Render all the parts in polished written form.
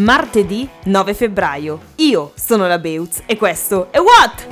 Martedì 9 febbraio. Io sono la Beutz e questo è What?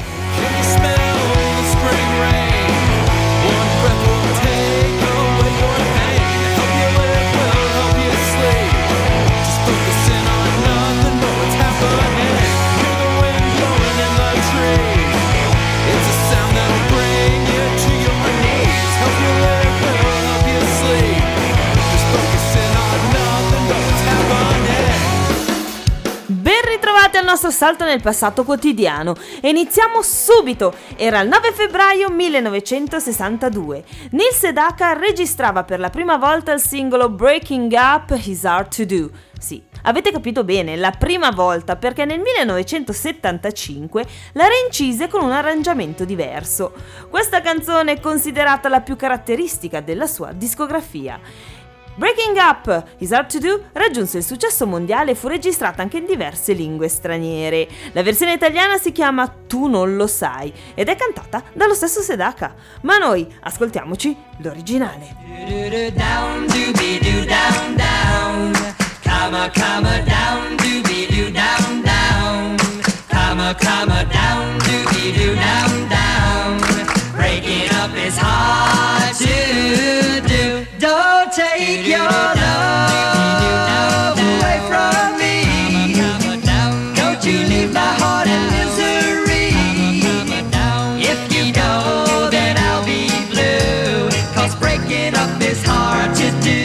Il nostro salto nel passato quotidiano e iniziamo subito. Era il 9 febbraio 1962. Neil Sedaka registrava per la prima volta il singolo Breaking Up Is Hard To Do. Sì, avete capito bene, la prima volta, perché nel 1975 la reincise con un arrangiamento diverso. Questa canzone è considerata la più caratteristica della sua discografia. Breaking Up Is Hard To Do raggiunse il successo mondiale e fu registrata anche in diverse lingue straniere. La versione italiana si chiama Tu non lo sai ed è cantata dallo stesso Sedaka. Ma noi ascoltiamoci l'originale. Breaking up is hard to do. Don't take your love away from me. Don't you leave my heart in misery. If you go, then I'll be blue. Cause breaking up is hard to do.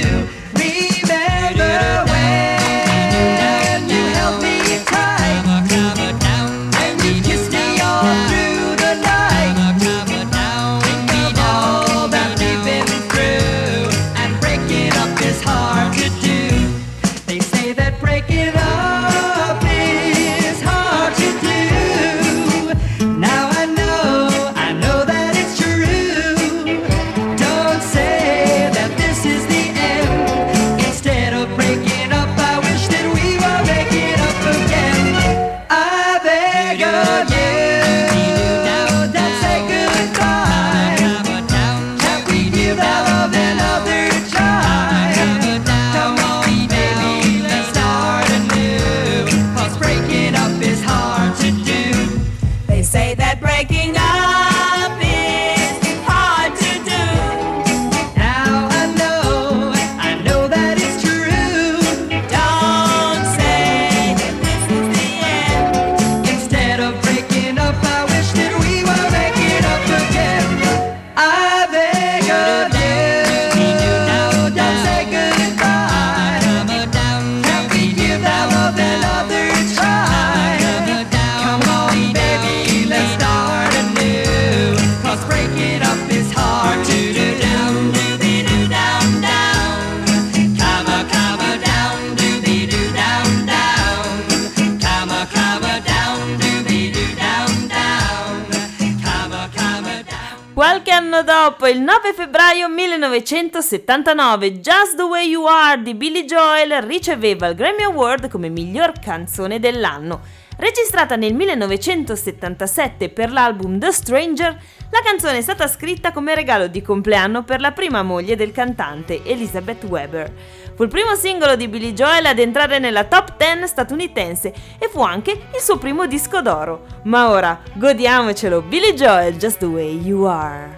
Remember when you held me tight and you kissed me all through the night. Think of all that we've been through. Breaking up is hard to do. They say that breaking up is hard to do. Now I know that it's true. Don't say that this is the end. Instead of breaking up, I wish that we were making up again. I beg of you, don't say goodbye. Can't we give love another? Qualche anno dopo, il 9 febbraio 1979, Just The Way You Are di Billy Joel riceveva il Grammy Award come miglior canzone dell'anno. Registrata nel 1977 per l'album The Stranger, la canzone è stata scritta come regalo di compleanno per la prima moglie del cantante, Elizabeth Weber. Fu il primo singolo di Billy Joel ad entrare nella top 10 statunitense e fu anche il suo primo disco d'oro. Ma ora godiamocelo, Billy Joel, Just The Way You Are.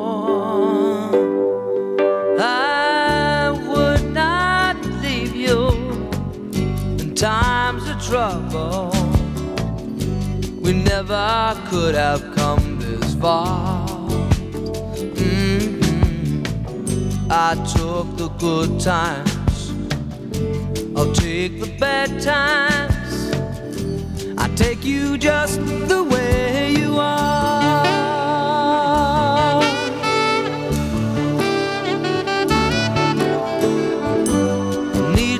I would not leave you in times of trouble. We never could have come this far. I took the good times, I'll take the bad times. I take you just the way you are. Need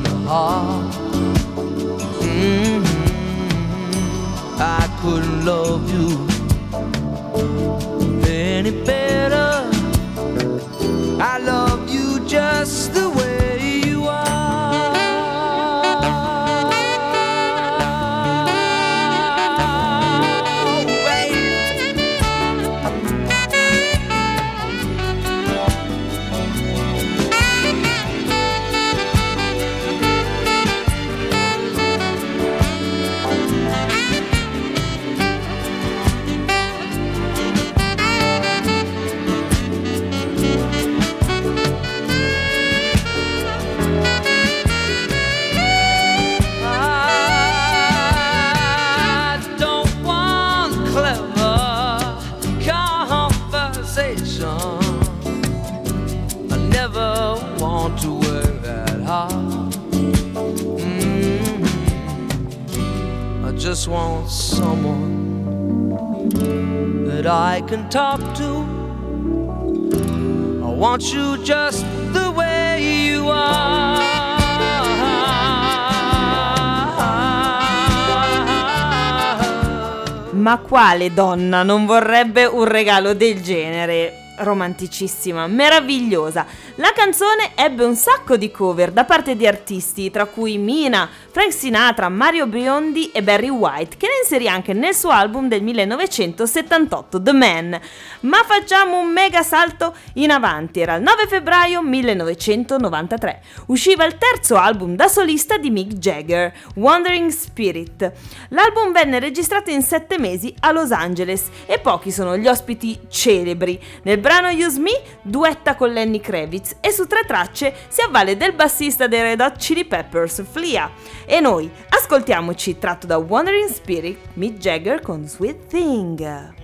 mm-hmm. I couldn't love you any better. I love you just the way you are. Just want someone that I can talk to. I want you just the way you are. Ma quale donna non vorrebbe un regalo del genere? Romanticissima, meravigliosa. La canzone ebbe un sacco di cover da parte di artisti tra cui Mina, Frank Sinatra, Mario Biondi e Barry White, che la inserì anche nel suo album del 1978 The Man. Ma facciamo un mega salto in avanti. Era il 9 febbraio 1993, usciva il terzo album da solista di Mick Jagger, Wandering Spirit. L'album venne registrato in 7 mesi a Los Angeles e pochi sono gli ospiti celebri. Nel brano Use Me duetta con Lenny Kravitz e su 3 tracce si avvale del bassista dei Red Hot Chili Peppers, Flea. E noi ascoltiamoci, tratto da Wandering Spirit, Mick Jagger con Sweet Thing.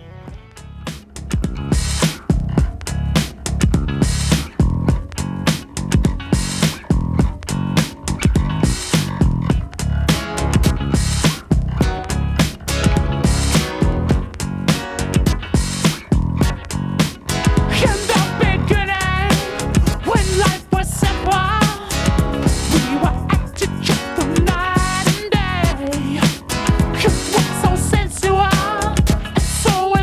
So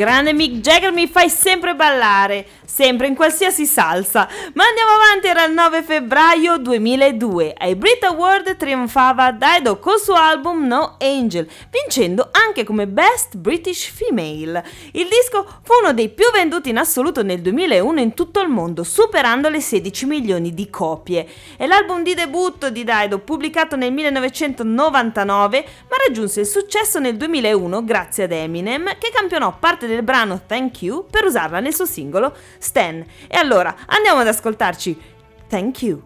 Grande Mick Jagger mi fai sempre ballare, sempre in qualsiasi salsa. Ma andiamo avanti, era il 9 febbraio 2002. Ai Brit Awards trionfava Dido col suo album No Angel, vincendo anche come Best British Female. Il disco fu uno dei più venduti in assoluto nel 2001 in tutto il mondo, superando le 16 milioni di copie. È l'album di debutto di Dido, pubblicato nel 1999, ma raggiunse il successo nel 2001 grazie ad Eminem, che campionò parte del brano Thank You per usarla nel suo singolo Stan. E allora andiamo ad ascoltarci Thank You.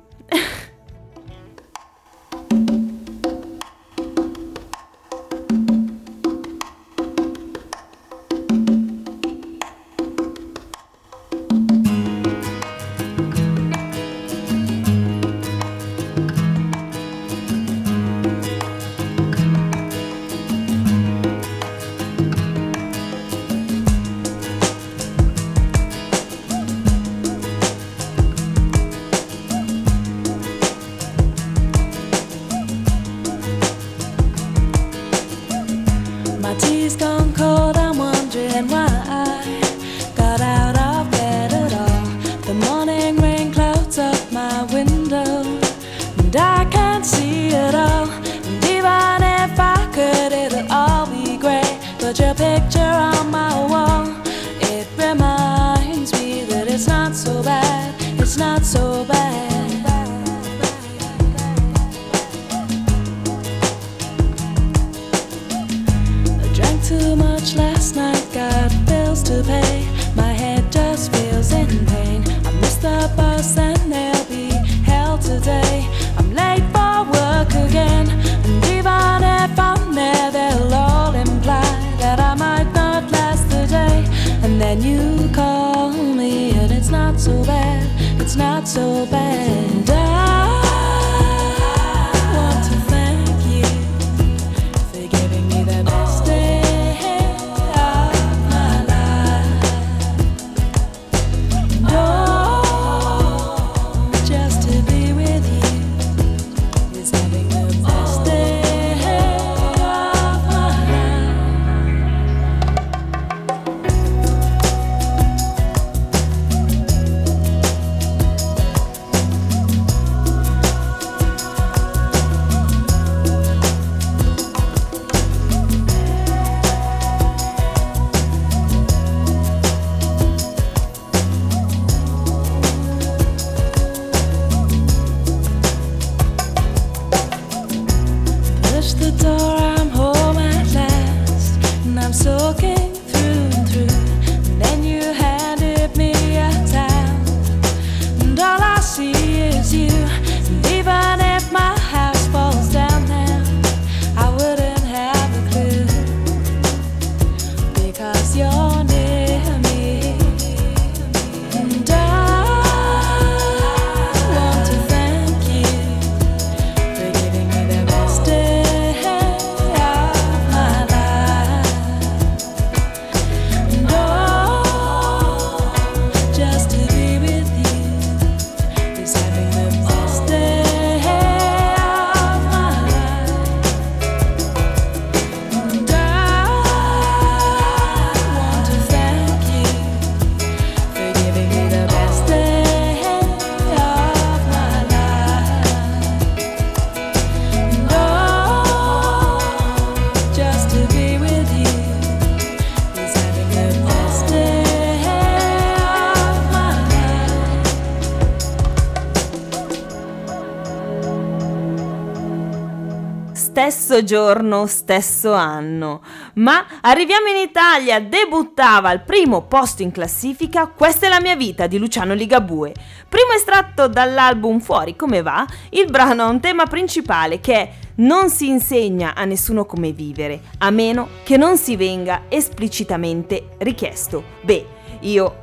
Stesso giorno, stesso anno. Ma arriviamo in Italia, debuttava al primo posto in classifica Questa è la mia vita di Luciano Ligabue. Primo estratto dall'album Fuori come va, il brano ha un tema principale che è: non si insegna a nessuno come vivere, a meno che non si venga esplicitamente richiesto. Beh, io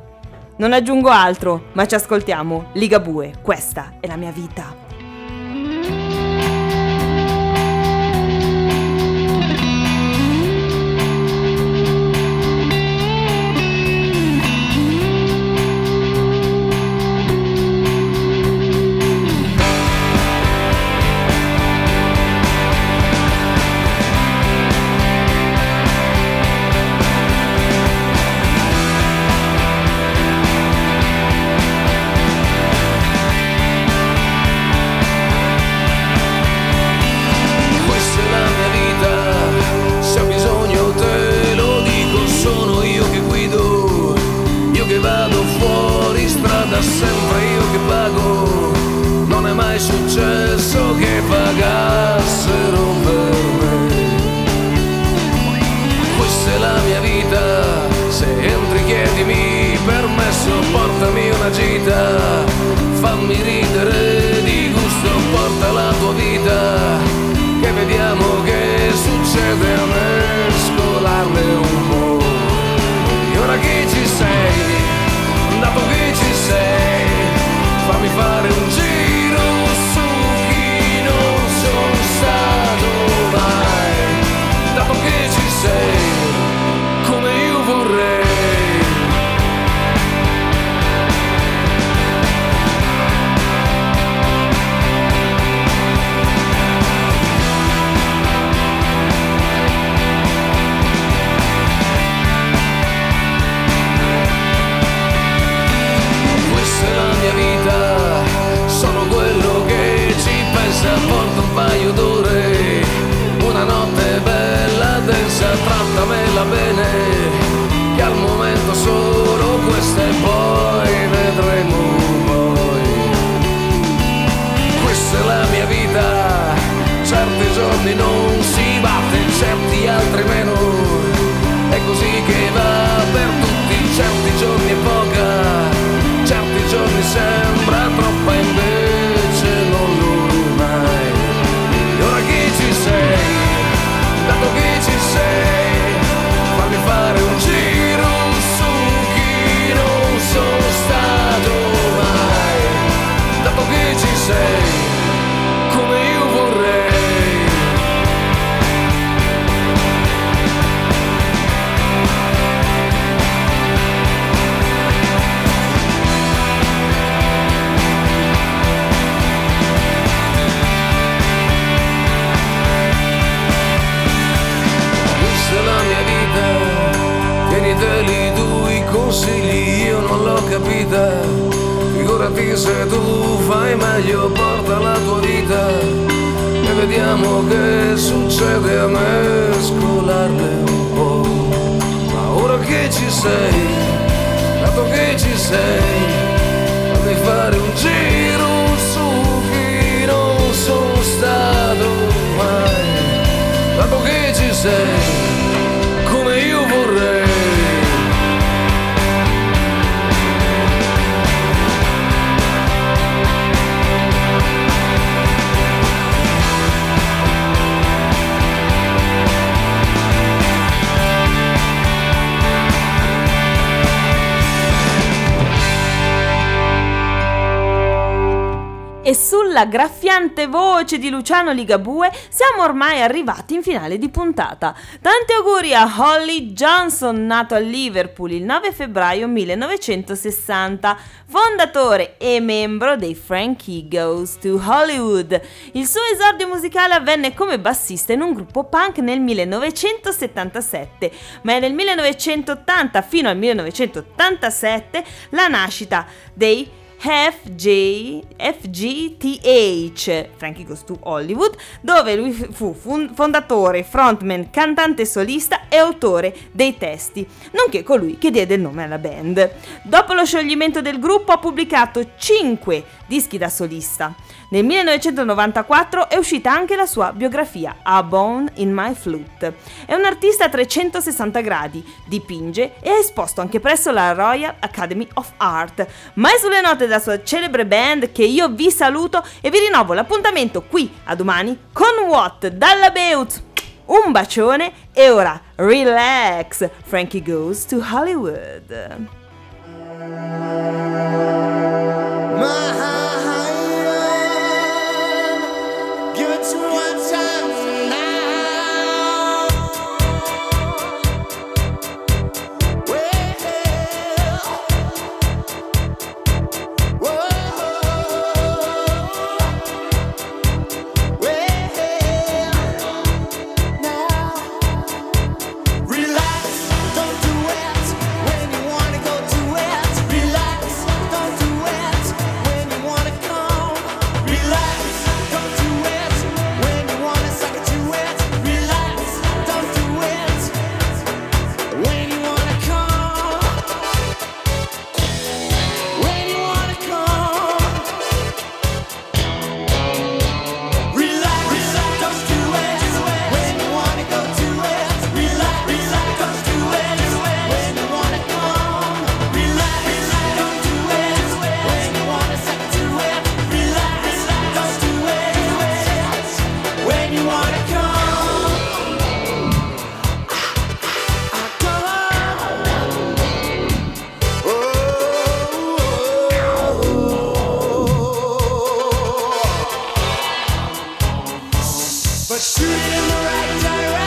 non aggiungo altro, ma ci ascoltiamo Ligabue, Questa è la mia vita. se deve scolarne un po'. E ora che ci sei, dopo che ci sei, fammi fare un giro su chi non sono stato mai. Dopo che ci sei, come io vorrei. Sono quello che ci pensa, porta un paio d'ore, una notte bella, densa, trattamela bene, che al momento solo questa e poi vedremo poi. Questa è la mia vita, certi giorni non si batte, certi altri meno, è così che va per tutti, certi giorni è poca, certi giorni sembra troppa, invece non lo mai. E ora che ci sei, dato che ci sei, fammi fare un giro su chi non sono stato mai. Dato che ci sei, come io vorrei. Tieniteli due consigli, io non l'ho capita, figurati se tu fai meglio, porta la tua vita e vediamo che succede, a mescolarle un po'. Ma ora che ci sei, dato che ci sei, fammi fare un giro su chi non sono stato mai, dato che ci sei, come io vorrei. E sulla graffiante voce di Luciano Ligabue siamo ormai arrivati in finale di puntata. Tanti auguri a Holly Johnson, nato a Liverpool il 9 febbraio 1960, fondatore e membro dei Frankie Goes to Hollywood. Il suo esordio musicale avvenne come bassista in un gruppo punk nel 1977, ma è nel 1980 fino al 1987 la nascita dei FGTH, Frankie Goes to Hollywood, dove lui fu fondatore, frontman, cantante solista e autore dei testi, nonché colui che diede il nome alla band. Dopo lo scioglimento del gruppo ha pubblicato 5 dischi da solista. Nel 1994 è uscita anche la sua biografia, A Bone in My Flute. È un artista a 360 gradi, dipinge e è esposto anche presso la Royal Academy of Art. Ma è sulle note della sua celebre band che io vi saluto e vi rinnovo l'appuntamento qui a domani con What dalla Beut. Un bacione e ora relax, Frankie Goes to Hollywood. Relax. in the right direction.